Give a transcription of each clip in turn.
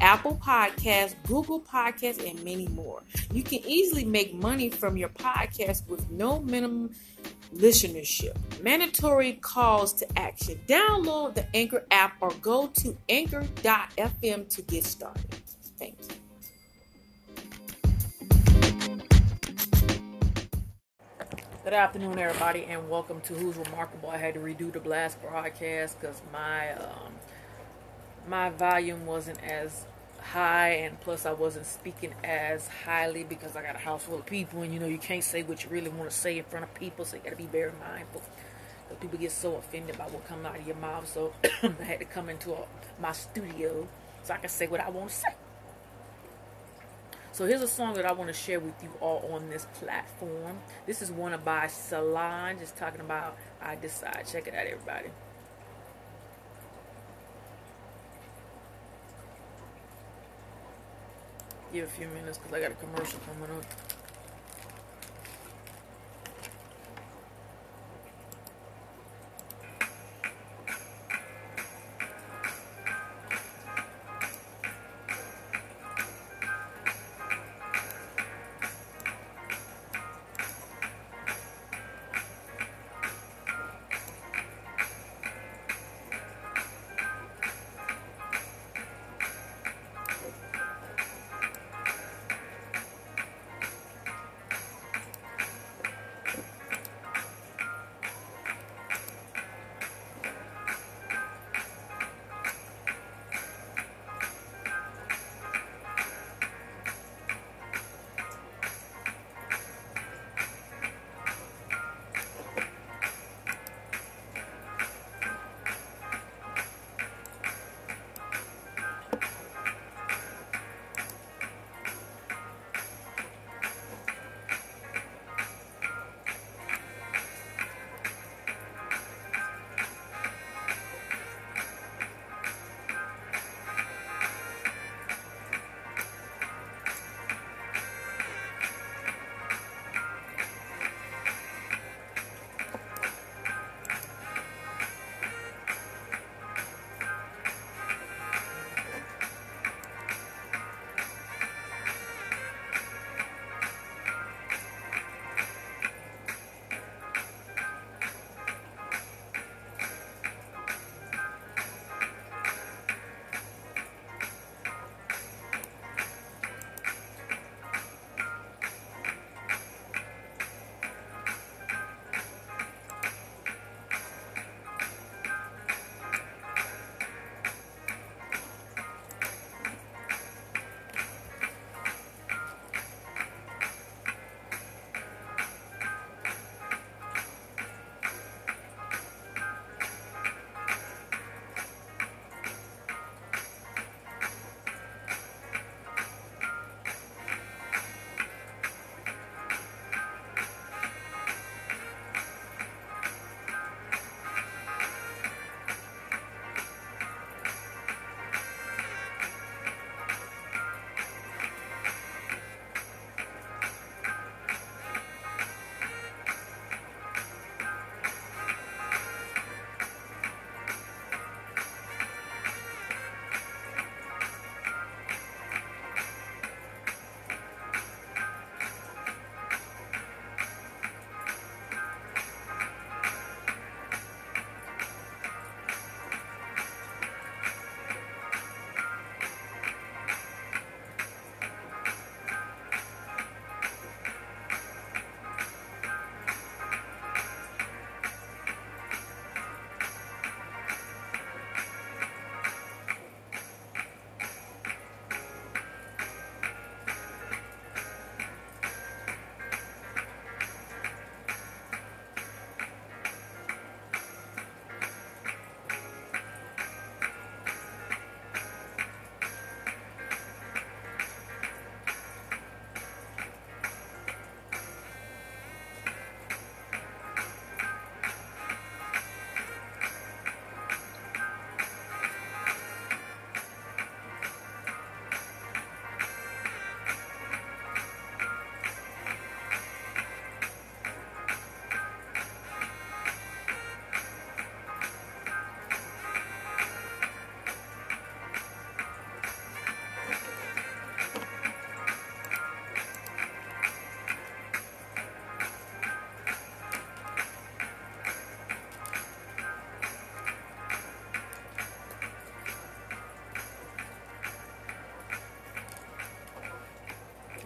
Apple Podcasts, Google Podcasts, and many more. You can easily make money from your podcast with no minimum listenership. Mandatory calls to action. Download the Anchor app or go to anchor.fm to get started. Thank you. Good afternoon, everybody, and welcome to Who's Remarkable. I had to redo the Blast broadcast because my my volume wasn't as high, and plus I wasn't speaking as highly because I got a house full of people, and you know you can't say what you really want to say in front of people, so you got to be very mindful. But people get so offended by what comes out of your mouth, so I had to come into my studio so I can say what I want to say. So here's a song that I want to share with you all on this platform. This is one by Solange. It's talking about I Decide. Check it out, everybody. Give a few minutes because I got a commercial coming up.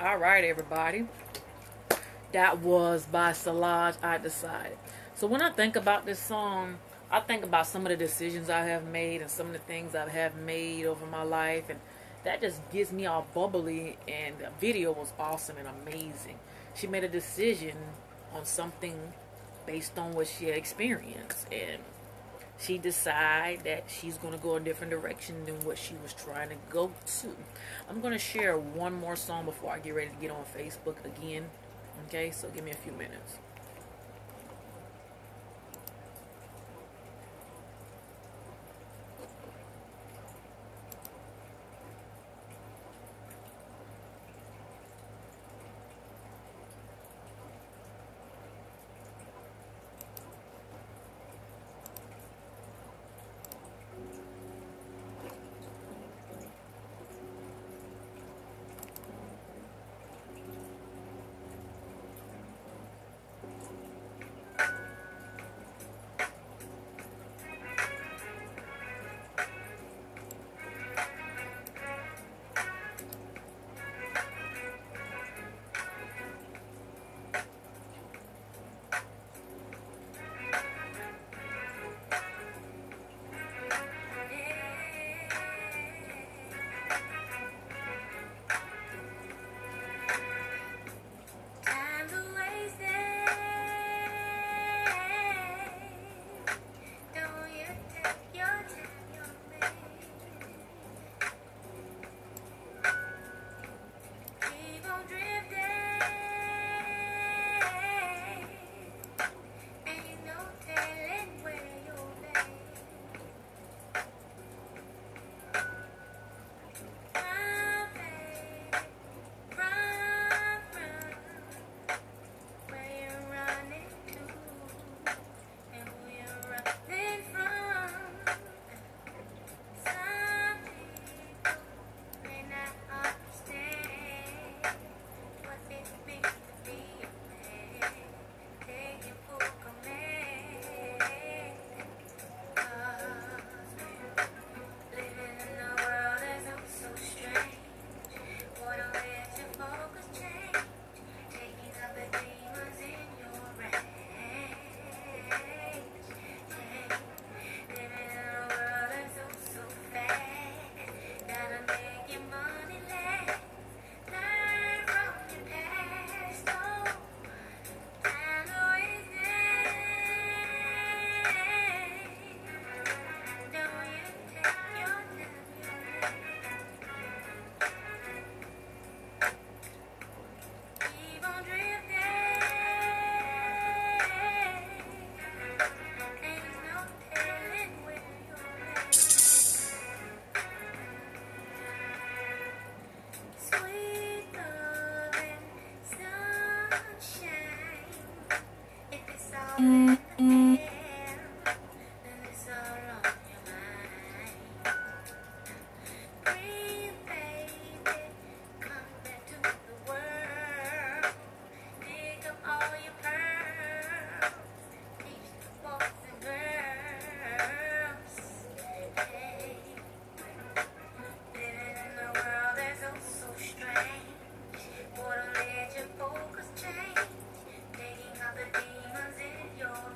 All right, everybody. That was by Solange, I Decided. So when I think about this song, I think about some of the decisions I have made and some of the things I have made over my life. And that just gets me all bubbly. And the video was awesome and amazing. She made a decision on something based on what she had experienced. And she decided that she's going to go a different direction than what she was trying to go to. I'm going to share one more song before I get ready to get on Facebook again. Okay, so give me a few minutes. What a major focus change, taking out the demons in your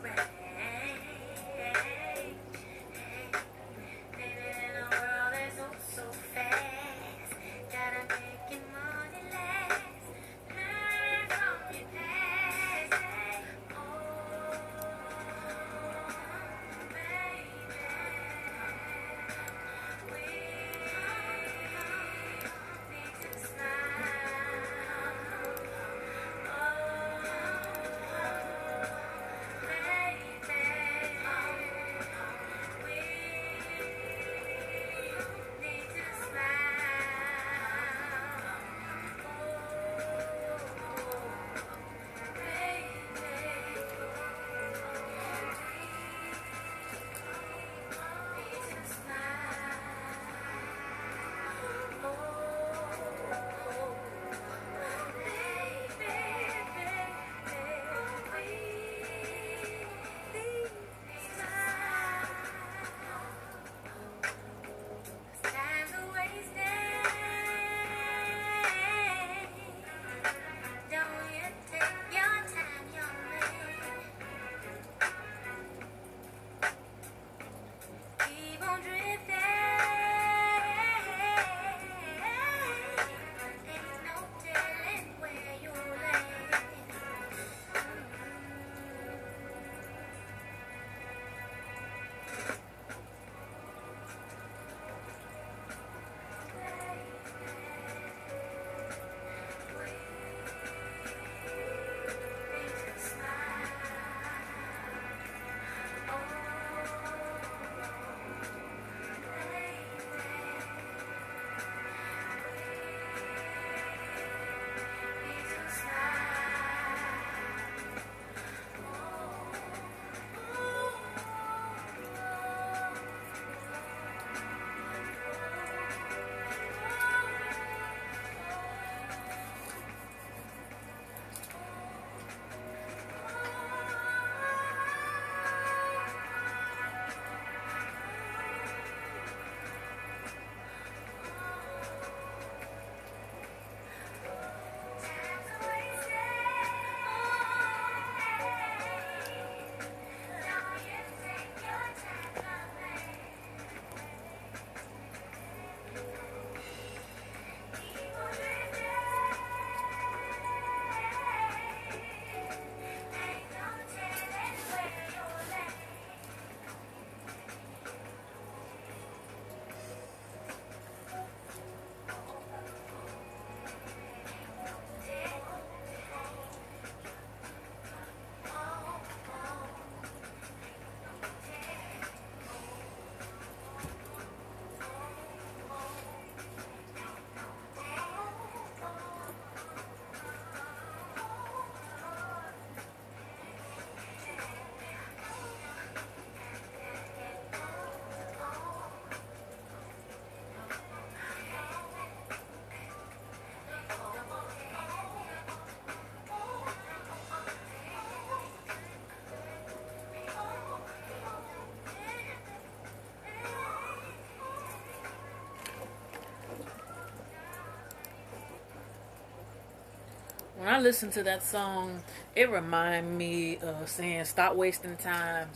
When I listen to that song, it reminds me of saying, stop wasting time.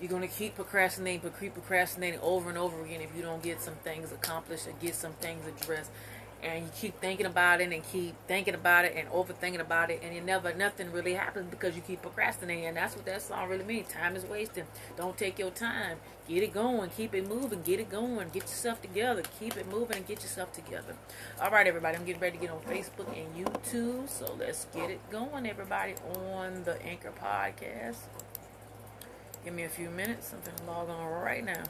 You're going to keep procrastinating, but keep procrastinating over and over again if you don't get some things accomplished or get some things addressed. And you keep thinking about it and keep thinking about it and overthinking about it. And nothing really happens because you keep procrastinating. And that's what that song really means. Time is wasting. Don't take your time. Get it going. Keep it moving. Get it going. Get yourself together. Keep it moving and get yourself together. All right, everybody. I'm getting ready to get on Facebook and YouTube. So let's get it going, everybody, on the Anchor podcast. Give me a few minutes. I'm going to log on right now.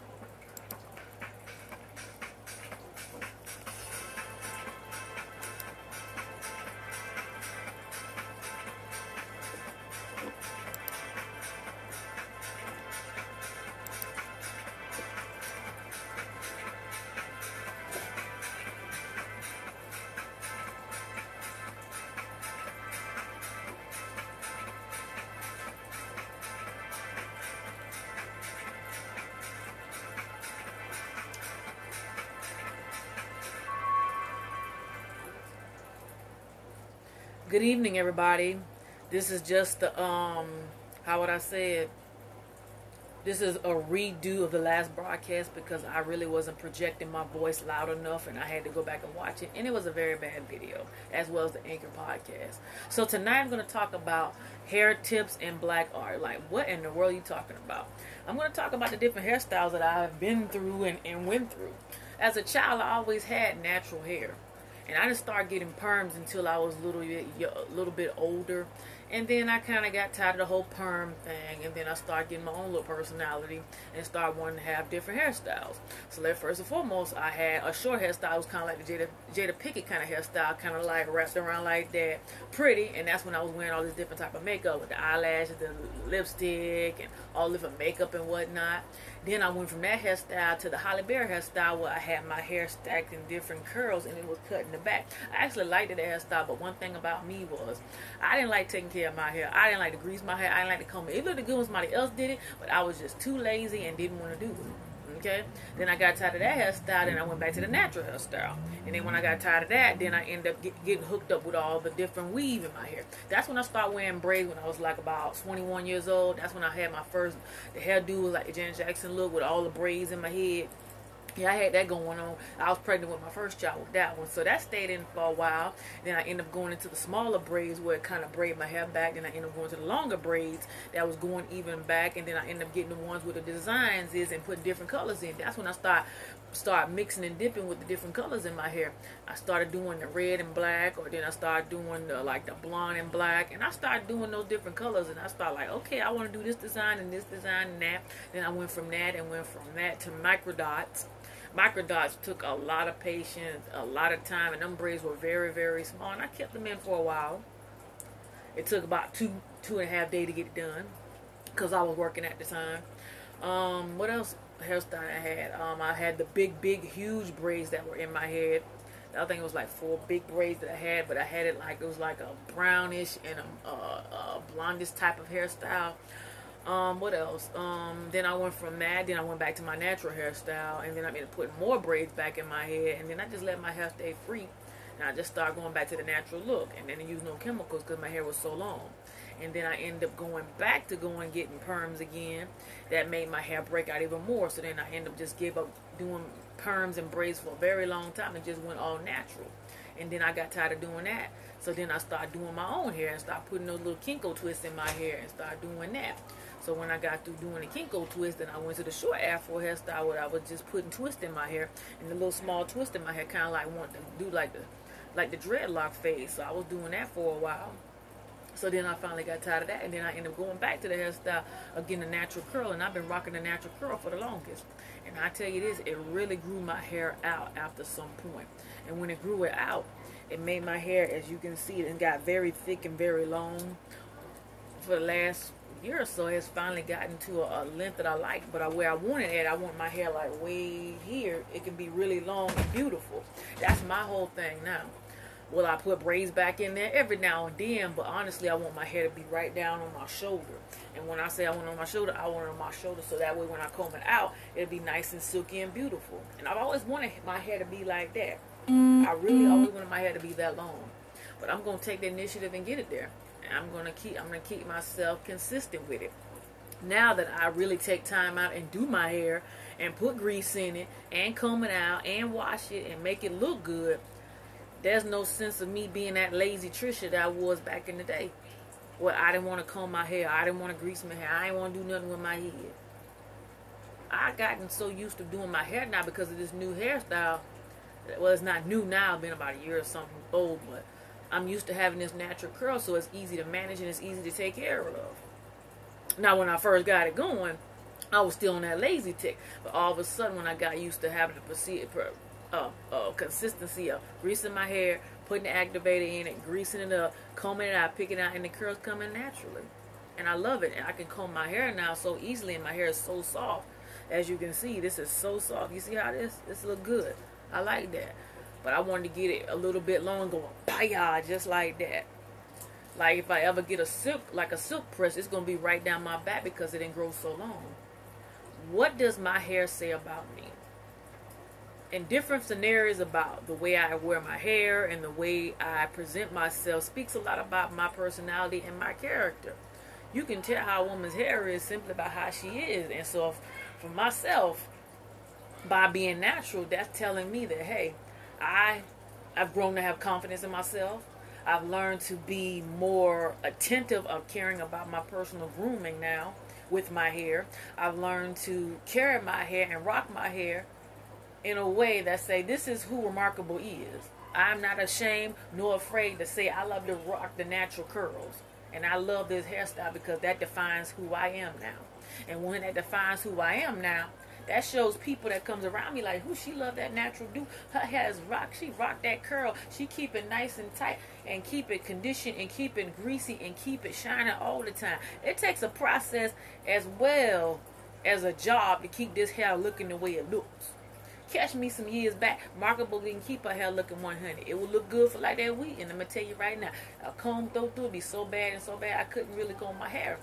Good evening, everybody. This is just the, this is a redo of the last broadcast because I really wasn't projecting my voice loud enough and I had to go back and watch it. And it was a very bad video, as well as the Anchor podcast. So tonight I'm going to talk about hair tips and black art. Like, what in the world are you talking about? I'm going to talk about the different hairstyles that I've been through and went through. As a child, I always had natural hair. And I didn't start getting perms until I was a little bit older. And then I kind of got tired of the whole perm thing. And then I started getting my own little personality and started wanting to have different hairstyles. So that first and foremost, I had a short hairstyle. It was kind of like the Jada Pinkett kind of hairstyle, kind of like wrapped around like that. Pretty. And that's when I was wearing all this different type of makeup with the eyelashes, the lipstick, and all different makeup and whatnot. Then I went from that hairstyle to the Halle Berry hairstyle where I had my hair stacked in different curls and it was cut in the back. I actually liked the hairstyle, but one thing about me was I didn't like taking care of my hair. I didn't like to grease my hair. I didn't like to comb it. It looked good when somebody else did it, but I was just too lazy and didn't want to do it. Okay? Then I got tired of that hairstyle, and I went back to the natural hairstyle. And then when I got tired of that, then I ended up getting hooked up with all the different weave in my hair. That's when I started wearing braids when I was like about 21 years old. That's when I had my first, the hairdo was like the Janet Jackson look with all the braids in my head. Yeah, I had that going on. I was pregnant with my first child with that one. So that stayed in for a while. Then I ended up going into the smaller braids where it kind of braided my hair back. Then I ended up going to the longer braids that was going even back. And then I ended up getting the ones where the designs is and putting different colors in. That's when I started mixing and dipping with the different colors in my hair. I started doing the red and black, or then I started doing the blonde and black. And I started doing those different colors. And I started like, okay, I want to do this design and that. Then I went from that and went from that to micro dots. Microdots took a lot of patience, a lot of time, and them braids were very small, and I kept them in for a while. It took about two and a half days to get it done, because I was working at the time. What else hairstyle I had? I had the huge braids that were in my head. I think it was like 4 big braids that I had, but I had it like, it was like a brownish and a blondish type of hairstyle. What else? Then I went from that, then I went back to my natural hairstyle, and then I ended up putting more braids back in my head, and then I just let my hair stay free, and I just started going back to the natural look, and then I used no chemicals because my hair was so long. And then I ended up going back to getting perms again. That made my hair break out even more, so then I ended up just gave up doing perms and braids for a very long time and just went all natural. And then I got tired of doing that. So then I started doing my own hair and started putting those little kinko twists in my hair and started doing that. So when I got through doing the kinko twist, then I went to the short afro hairstyle where I was just putting twists in my hair and the little small twist in my hair, kind of like wanting to do like the dreadlock phase. So I was doing that for a while. So then I finally got tired of that, and then I ended up going back to the hairstyle again, the natural curl, and I've been rocking the natural curl for the longest. And I tell you this, it really grew my hair out after some point. And when it grew it out, it made my hair, as you can see, it got very thick and very long. For the last year or so, it's finally gotten to a length that I like, but where I want it at, I want my hair like way here. It can be really long and beautiful. That's my whole thing now. Well, I put braids back in there every now and then, but honestly, I want my hair to be right down on my shoulder. And when I say I want it on my shoulder, I want it on my shoulder, so that way when I comb it out, it'll be nice and silky and beautiful. And I've always wanted my hair to be like that. I really always wanted my hair to be that long. But I'm going to take the initiative and get it there. And I'm going to keep myself consistent with it. Now that I really take time out and do my hair and put grease in it and comb it out and wash it and make it look good, there's no sense of me being that lazy Trisha that I was back in the day. Well, I didn't want to comb my hair. I didn't want to grease my hair. I didn't want to do nothing with my head. I've gotten so used to doing my hair now because of this new hairstyle. Well, it's not new now. It's been about a year or something old, but I'm used to having this natural curl, so it's easy to manage and it's easy to take care of. Now, when I first got it going, I was still on that lazy tick. But all of a sudden, when I got used to having the consistency of greasing my hair, putting the activator in it, greasing it up, combing it out, picking it out, and the curls coming naturally. And I love it. And I can comb my hair now so easily, and my hair is so soft. As you can see, this is so soft. You see how this look good? I like that. But I wanted to get it a little bit longer, just like that. Like if I ever get a silk press, it's going to be right down my back because it didn't grow so long. What does my hair say about me? In different scenarios about the way I wear my hair and the way I present myself speaks a lot about my personality and my character. You can tell how a woman's hair is simply by how she is. And so for myself, by being natural, that's telling me that, hey, I've grown to have confidence in myself. I've learned to be more attentive of caring about my personal grooming now with my hair. I've learned to carry my hair and rock my hair in a way that say, this is who Remarkable is. I'm not ashamed nor afraid to say I love to rock the natural curls. And I love this hairstyle because that defines who I am now. And when that defines who I am now, that shows people that comes around me like, who she love that natural do. Her hair is rocked. She rocked that curl. She keep it nice and tight and keep it conditioned and keep it greasy and keep it shining all the time. It takes a process as well as a job to keep this hair looking the way it looks. Catch me some years back. Remarkable didn't keep her hair looking 100. It would look good for like that week. And I'm going to tell you right now, a comb through would be so bad I couldn't really comb my hair.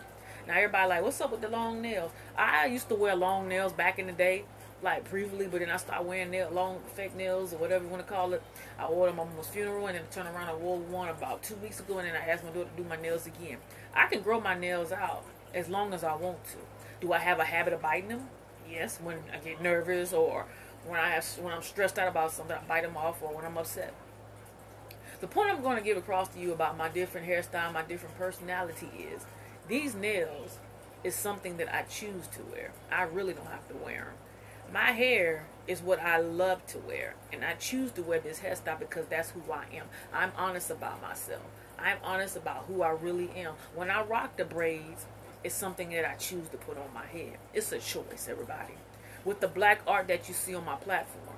Now everybody like, what's up with the long nails? I used to wear long nails back in the day, like briefly, but then I started wearing long fake nails or whatever you want to call it. I wore them on my funeral and then turned around and wore one about 2 weeks ago, and then I asked my daughter to do my nails again. I can grow my nails out as long as I want to. Do I have a habit of biting them? Yes, when I get nervous or when I'm stressed out about something, I bite them off, or when I'm upset. The point I'm going to give across to you about my different hairstyle, my different personality is, these nails is something that I choose to wear. I really don't have to wear them. My hair is what I love to wear. And I choose to wear this hairstyle because that's who I am. I'm honest about myself. I'm honest about who I really am. When I rock the braids, it's something that I choose to put on my head. It's a choice, everybody. With the black art that you see on my platform,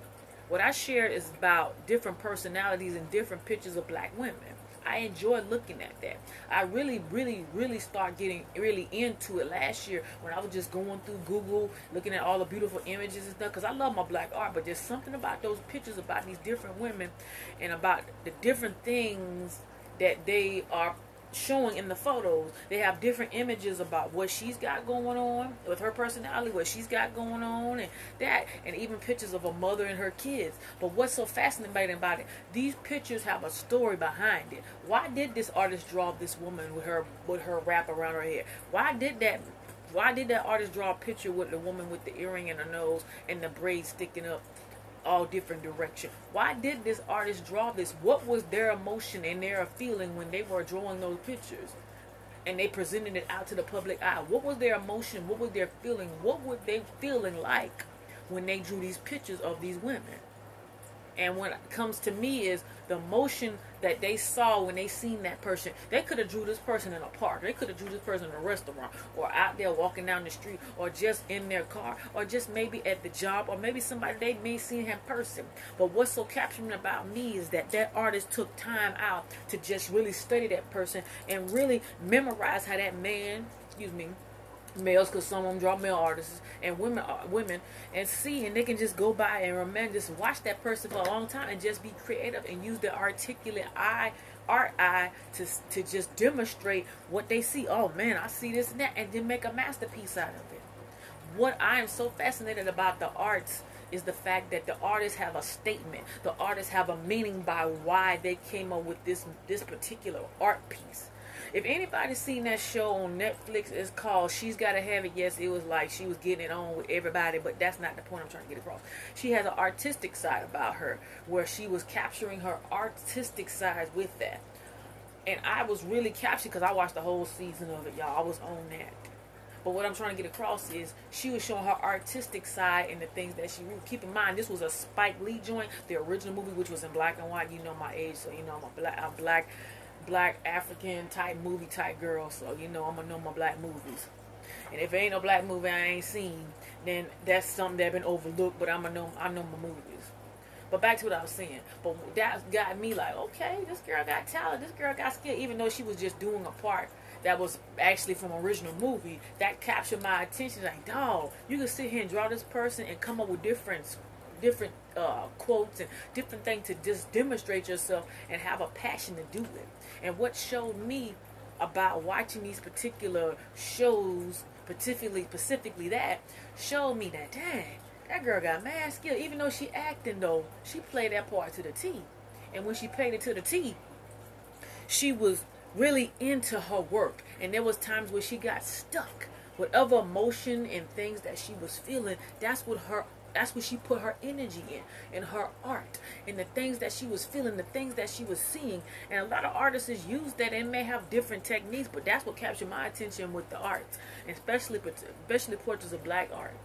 what I shared is about different personalities and different pictures of black women. I enjoy looking at that. I really, really, really start getting really into it last year when I was just going through Google, looking at all the beautiful images and stuff, because I love my black art, but there's something about those pictures, about these different women and about the different things that they are showing in the photos. They have different images about what she's got going on with her personality, what she's got going on and that, and even pictures of a mother and her kids. But what's so fascinating about it, these pictures have a story behind it. Why did this artist draw this woman with her wrap around her head? Why did that artist draw a picture with the woman with the earring and her nose and the braids sticking up all different direction? Why did this artist draw this? What was their emotion and their feeling when they were drawing those pictures and they presented it out to the public eye? What was their emotion? What was their feeling? What were they feeling like when they drew these pictures of these women? And what comes to me is the emotion that they saw when they seen that person. They could have drew this person in a park. They could have drew this person in a restaurant or out there walking down the street or just in their car or just maybe at the job or maybe somebody they may seen in person. But what's so captivating about me is that artist took time out to just really study that person and really memorize how that man, males, because some of them draw male artists, and women, and see, and they can just go by and remember, just watch that person for a long time and just be creative and use their articulate art eye to just demonstrate what they see. Oh man, I see this and that, and then make a masterpiece out of it. What I am so fascinated about the arts is the fact that the artists have a statement. The artists have a meaning by why they came up with this particular art piece. If anybody's seen that show on Netflix, it's called She's Gotta Have It. Yes, it was like she was getting it on with everybody, but that's not the point I'm trying to get across. She has an artistic side about her where she was capturing her artistic side with that. And I was really captured because I watched the whole season of it, y'all. I was on that. But what I'm trying to get across is she was showing her artistic side and the things that she wrote. Keep in mind, this was a Spike Lee joint, the original movie, which was in black and white. You know my age, so you know I'm a black African type movie type girl, so you know I'm gonna know my black movies. And if there ain't no black movie I ain't seen, then that's something that been overlooked, but I know my movies. But back to what I was saying, but that got me like, okay, this girl got talent, this girl got skill, even though she was just doing a part that was actually from an original movie. That captured my attention, like, dog, you can sit here and draw this person and come up with different quotes and different things to just demonstrate yourself and have a passion to do it. And what showed me about watching these particular shows, specifically that, showed me that, dang, that girl got mad skill. Even though she acting, though, she played that part to the T. And when she played it to the T, she was really into her work. And there was times where she got stuck. Whatever emotion and things that she was feeling, that's what she put her energy in her art, in the things that she was feeling, the things that she was seeing. And a lot of artists use that and may have different techniques, but that's what captured my attention with the arts, especially portraits of black art,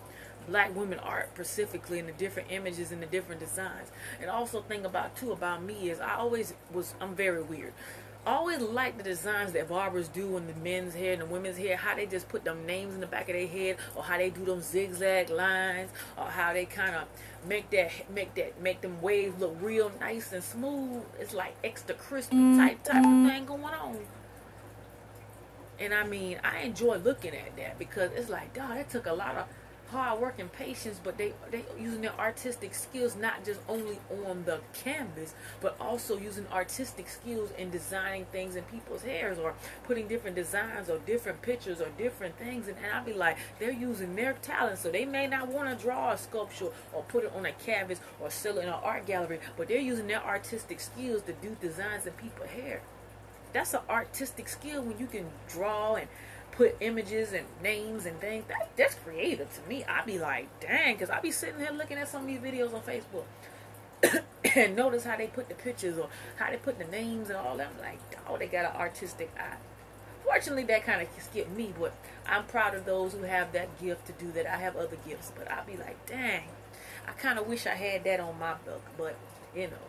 black women art specifically, and the different images and the different designs. And also thing about me is I'm very weird. I always like the designs that barbers do in the men's hair and the women's hair, how they just put them names in the back of their head, or how they do them zigzag lines, or how they kind of make them waves look real nice and smooth. It's like extra crispy type of thing going on. And I mean, I enjoy looking at that because it's like, dog, that took a lot of hard work and patience, but they using their artistic skills, not just only on the canvas, but also using artistic skills in designing things in people's hairs, or putting different designs or different pictures or different things. And I'll be like, they're using their talent. So they may not want to draw a sculpture or put it on a canvas or sell it in an art gallery, but they're using their artistic skills to do designs in people's hair. That's an artistic skill when you can draw and put images and names and things. That's creative to me. I be like, dang, because I be sitting here looking at some of these videos on Facebook and notice how they put the pictures or how they put the names and all that. I'm like, oh, they got an artistic eye. Fortunately, that kind of skipped me, but I'm proud of those who have that gift to do that. I have other gifts, but I be like, dang, I kind of wish I had that on my book. But, you know,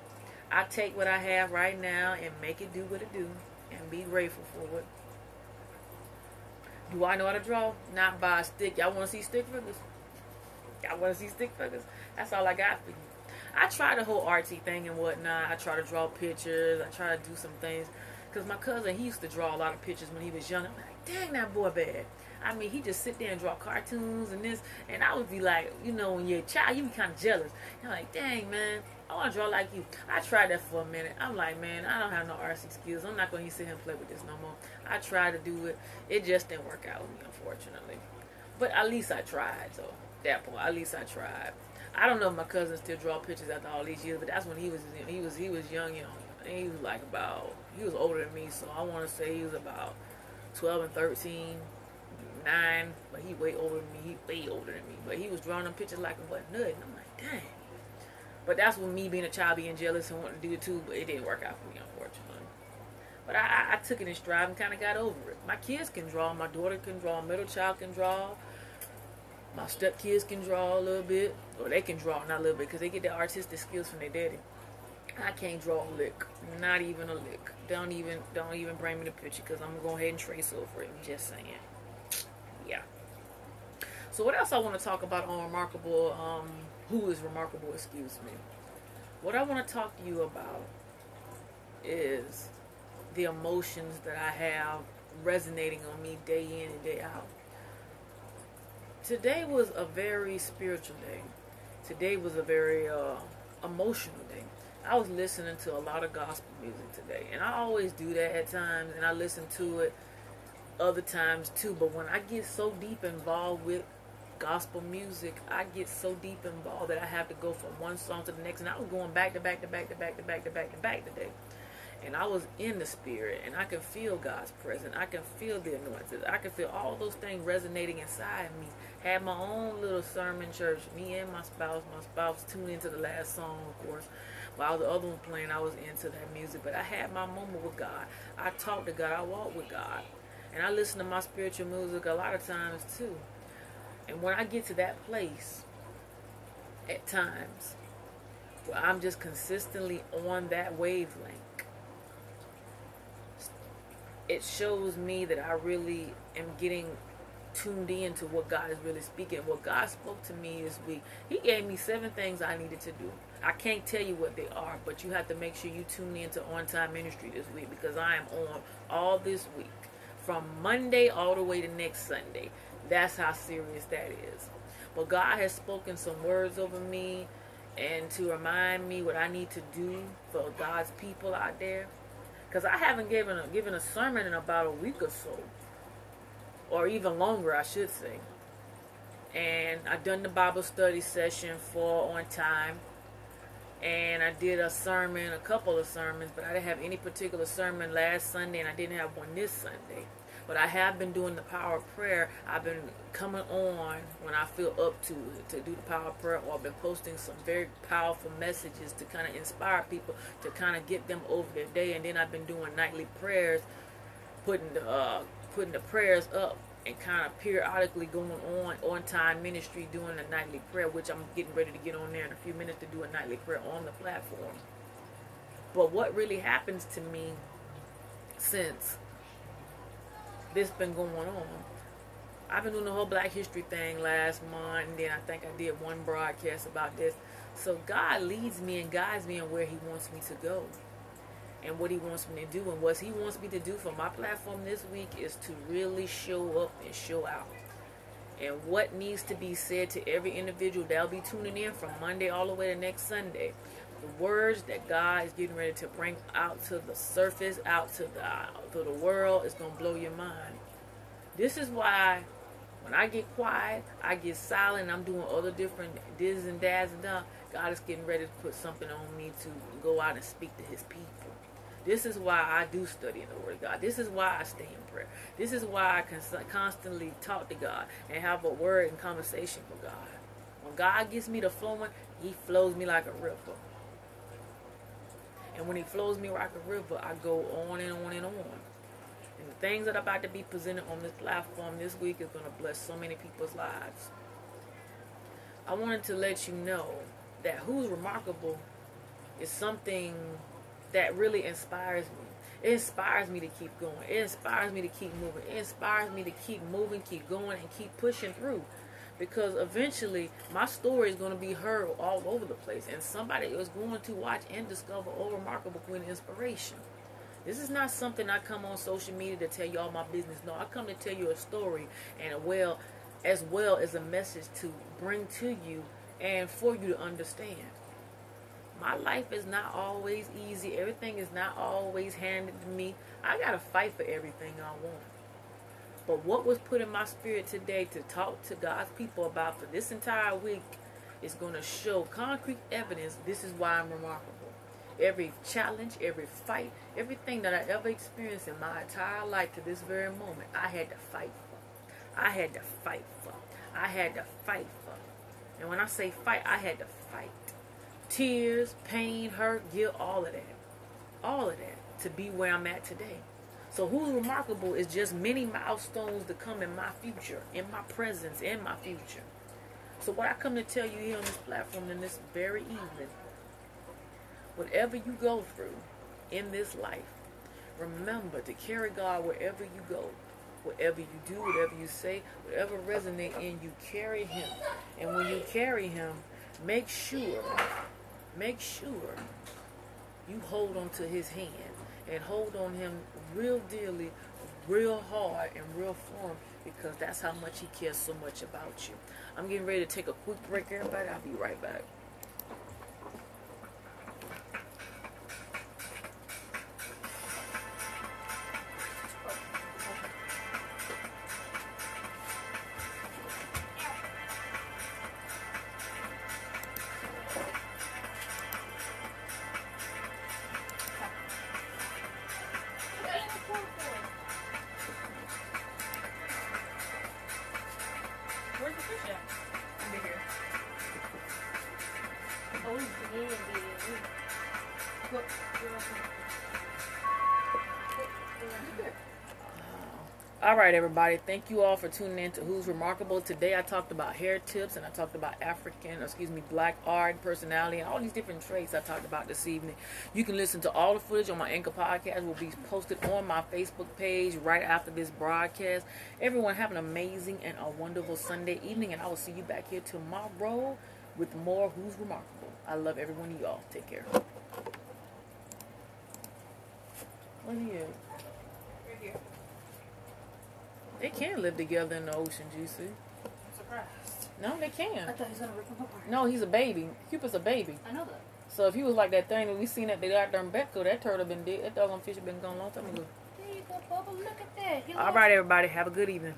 I take what I have right now and make it do what it do and be grateful for it. Do I know how to draw? Not by a stick. Y'all want to see stick figures? That's all I got for you. I try the whole artsy thing and whatnot. I try to draw pictures. I try to do some things. Because my cousin, he used to draw a lot of pictures when he was young. I'm like, dang, that boy bad. I mean, he just sit there and draw cartoons and this. And I would be like, you know, when you're a child, you be kind of jealous. And I'm like, dang, man, I want to draw like you. I tried that for a minute. I'm like, man, I don't have no artsy skills. I'm not going to sit here and play with this no more. I tried to do it. It just didn't work out with me, unfortunately. But at least I tried, so that point. At least I tried. I don't know if my cousin still draw pictures after all these years, but that's when he was young. And he was like he was older than me, so I want to say he was about 12 and 13, 9, but he way older than me. But he was drawing them pictures like it wasn't nothing. I'm like, dang. But that's with me being a child, being jealous and wanting to do it too. But it didn't work out for me, unfortunately. But I took it in stride and kind of got over it. My kids can draw. My daughter can draw. My middle child can draw. My stepkids can draw a little bit. Or they can draw, not a little bit, because they get their artistic skills from their daddy. I can't draw a lick. Not even a lick. Don't even bring me the picture, because I'm going to go ahead and trace over it. I'm just saying. Yeah. So what else I want to talk about on Remarkable... Who is remarkable, excuse me. What I want to talk to you about is the emotions that I have resonating on me day in and day out. Today was a very spiritual day. Today was a very emotional day. I was listening to a lot of gospel music today. And I always do that at times. And I listen to it other times too. But when I get so deep involved with gospel music, I get so deep involved that I have to go from one song to the next. And I was going back to back today. And I was in the spirit, and I could feel God's presence. I could feel the anointing. I could feel all those things resonating inside me. Had my own little sermon church, me and my spouse. My spouse tuned into the last song, of course. While the other one playing, I was into that music. But I had my moment with God. I talked to God. I walked with God. And I listen to my spiritual music a lot of times, too. And when I get to that place, at times, where I'm just consistently on that wavelength, it shows me that I really am getting tuned in to what God is really speaking. What God spoke to me this week, He gave me 7 things I needed to do. I can't tell you what they are, but you have to make sure you tune in to On Time Ministry this week, because I am on all this week, from Monday all the way to next Sunday. That's how serious that is. But God has spoken some words over me and to remind me what I need to do for God's people out there. Because I haven't given a sermon in about a week or so. Or even longer, I should say. And I done the Bible study session for On Time. And I did a sermon, a couple of sermons. But I didn't have any particular sermon last Sunday. And I didn't have one this Sunday. But I have been doing the power of prayer. I've been coming on when I feel up to it to do the power of prayer. Or I've been posting some very powerful messages to kind of inspire people, to kind of get them over their day. And then I've been doing nightly prayers, putting the prayers up and kind of periodically going on time ministry, doing a nightly prayer, which I'm getting ready to get on there in a few minutes to do a nightly prayer on the platform. But what really happens to me since this been going on, I've been doing the whole Black History thing last month, and then I think I did one broadcast about this. So God leads me and guides me on where He wants me to go and what He wants me to do. And what He wants me to do for my platform this week is to really show up and show out. And what needs to be said to every individual that'll be tuning in from Monday all the way to next Sunday. The words that God is getting ready to bring out to the surface, out to the world, is going to blow your mind. This is why when I get quiet, I get silent, and I'm doing other different this and that and that, God is getting ready to put something on me to go out and speak to His people. This is why I do study in the Word of God. This is why I stay in prayer. This is why I can constantly talk to God and have a word and conversation with God. When God gets me to flowing, He flows me like a river. And when He flows me like a river, I go on and on and on. And the things that are about to be presented on this platform this week is going to bless so many people's lives. I wanted to let you know that Who's Remarkable is something that really inspires me. It inspires me to keep going. It inspires me to keep moving. It inspires me to keep moving, keep going, and keep pushing through. Because eventually, my story is going to be heard all over the place. And somebody is going to watch and discover a Remarkable Queen inspiration. This is not something I come on social media to tell you all my business. No, I come to tell you a story, and as well as a message to bring to you and for you to understand. My life is not always easy. Everything is not always handed to me. I got to fight for everything I want. But what was put in my spirit today to talk to God's people about for this entire week is going to show concrete evidence this is why I'm remarkable. Every challenge, every fight, everything that I ever experienced in my entire life to this very moment, I had to fight for. I had to fight for. I had to fight for. And when I say fight, I had to fight. Tears, pain, hurt, guilt, all of that. All of that to be where I'm at today. So Who's Remarkable is just many milestones to come in my future, in my presence, in my future. So what I come to tell you here on this platform in this very evening, whatever you go through in this life, remember to carry God wherever you go. Whatever you do, whatever you say, whatever resonates in you, carry Him. And when you carry Him, make sure you hold on to His hand. And hold on Him real dearly, real hard, and real firm, because that's how much He cares so much about you. I'm getting ready to take a quick break, everybody. I'll be right back. All right, everybody. Thank you all for tuning in to Who's Remarkable. Today I talked about hair tips, and I talked about black art, personality, and all these different traits I talked about this evening. You can listen to all the footage on my Anchor podcast. It will be posted on my Facebook page right after this broadcast. Everyone have an amazing and a wonderful Sunday evening, and I will see you back here tomorrow with more Who's Remarkable. I love every one of y'all. Take care. What are you? Right here. They can live together in the ocean, GC. I'm surprised. No, they can. I thought he was going to rip them apart. No, he's a baby. Cupid's a baby. I know that. So if he was like that thing that we seen that they got there in Becco, that turtle been dead. That doggone fish been gone a long time ago. There you go, Bubba. Look at that. All right, everybody. Have a good evening.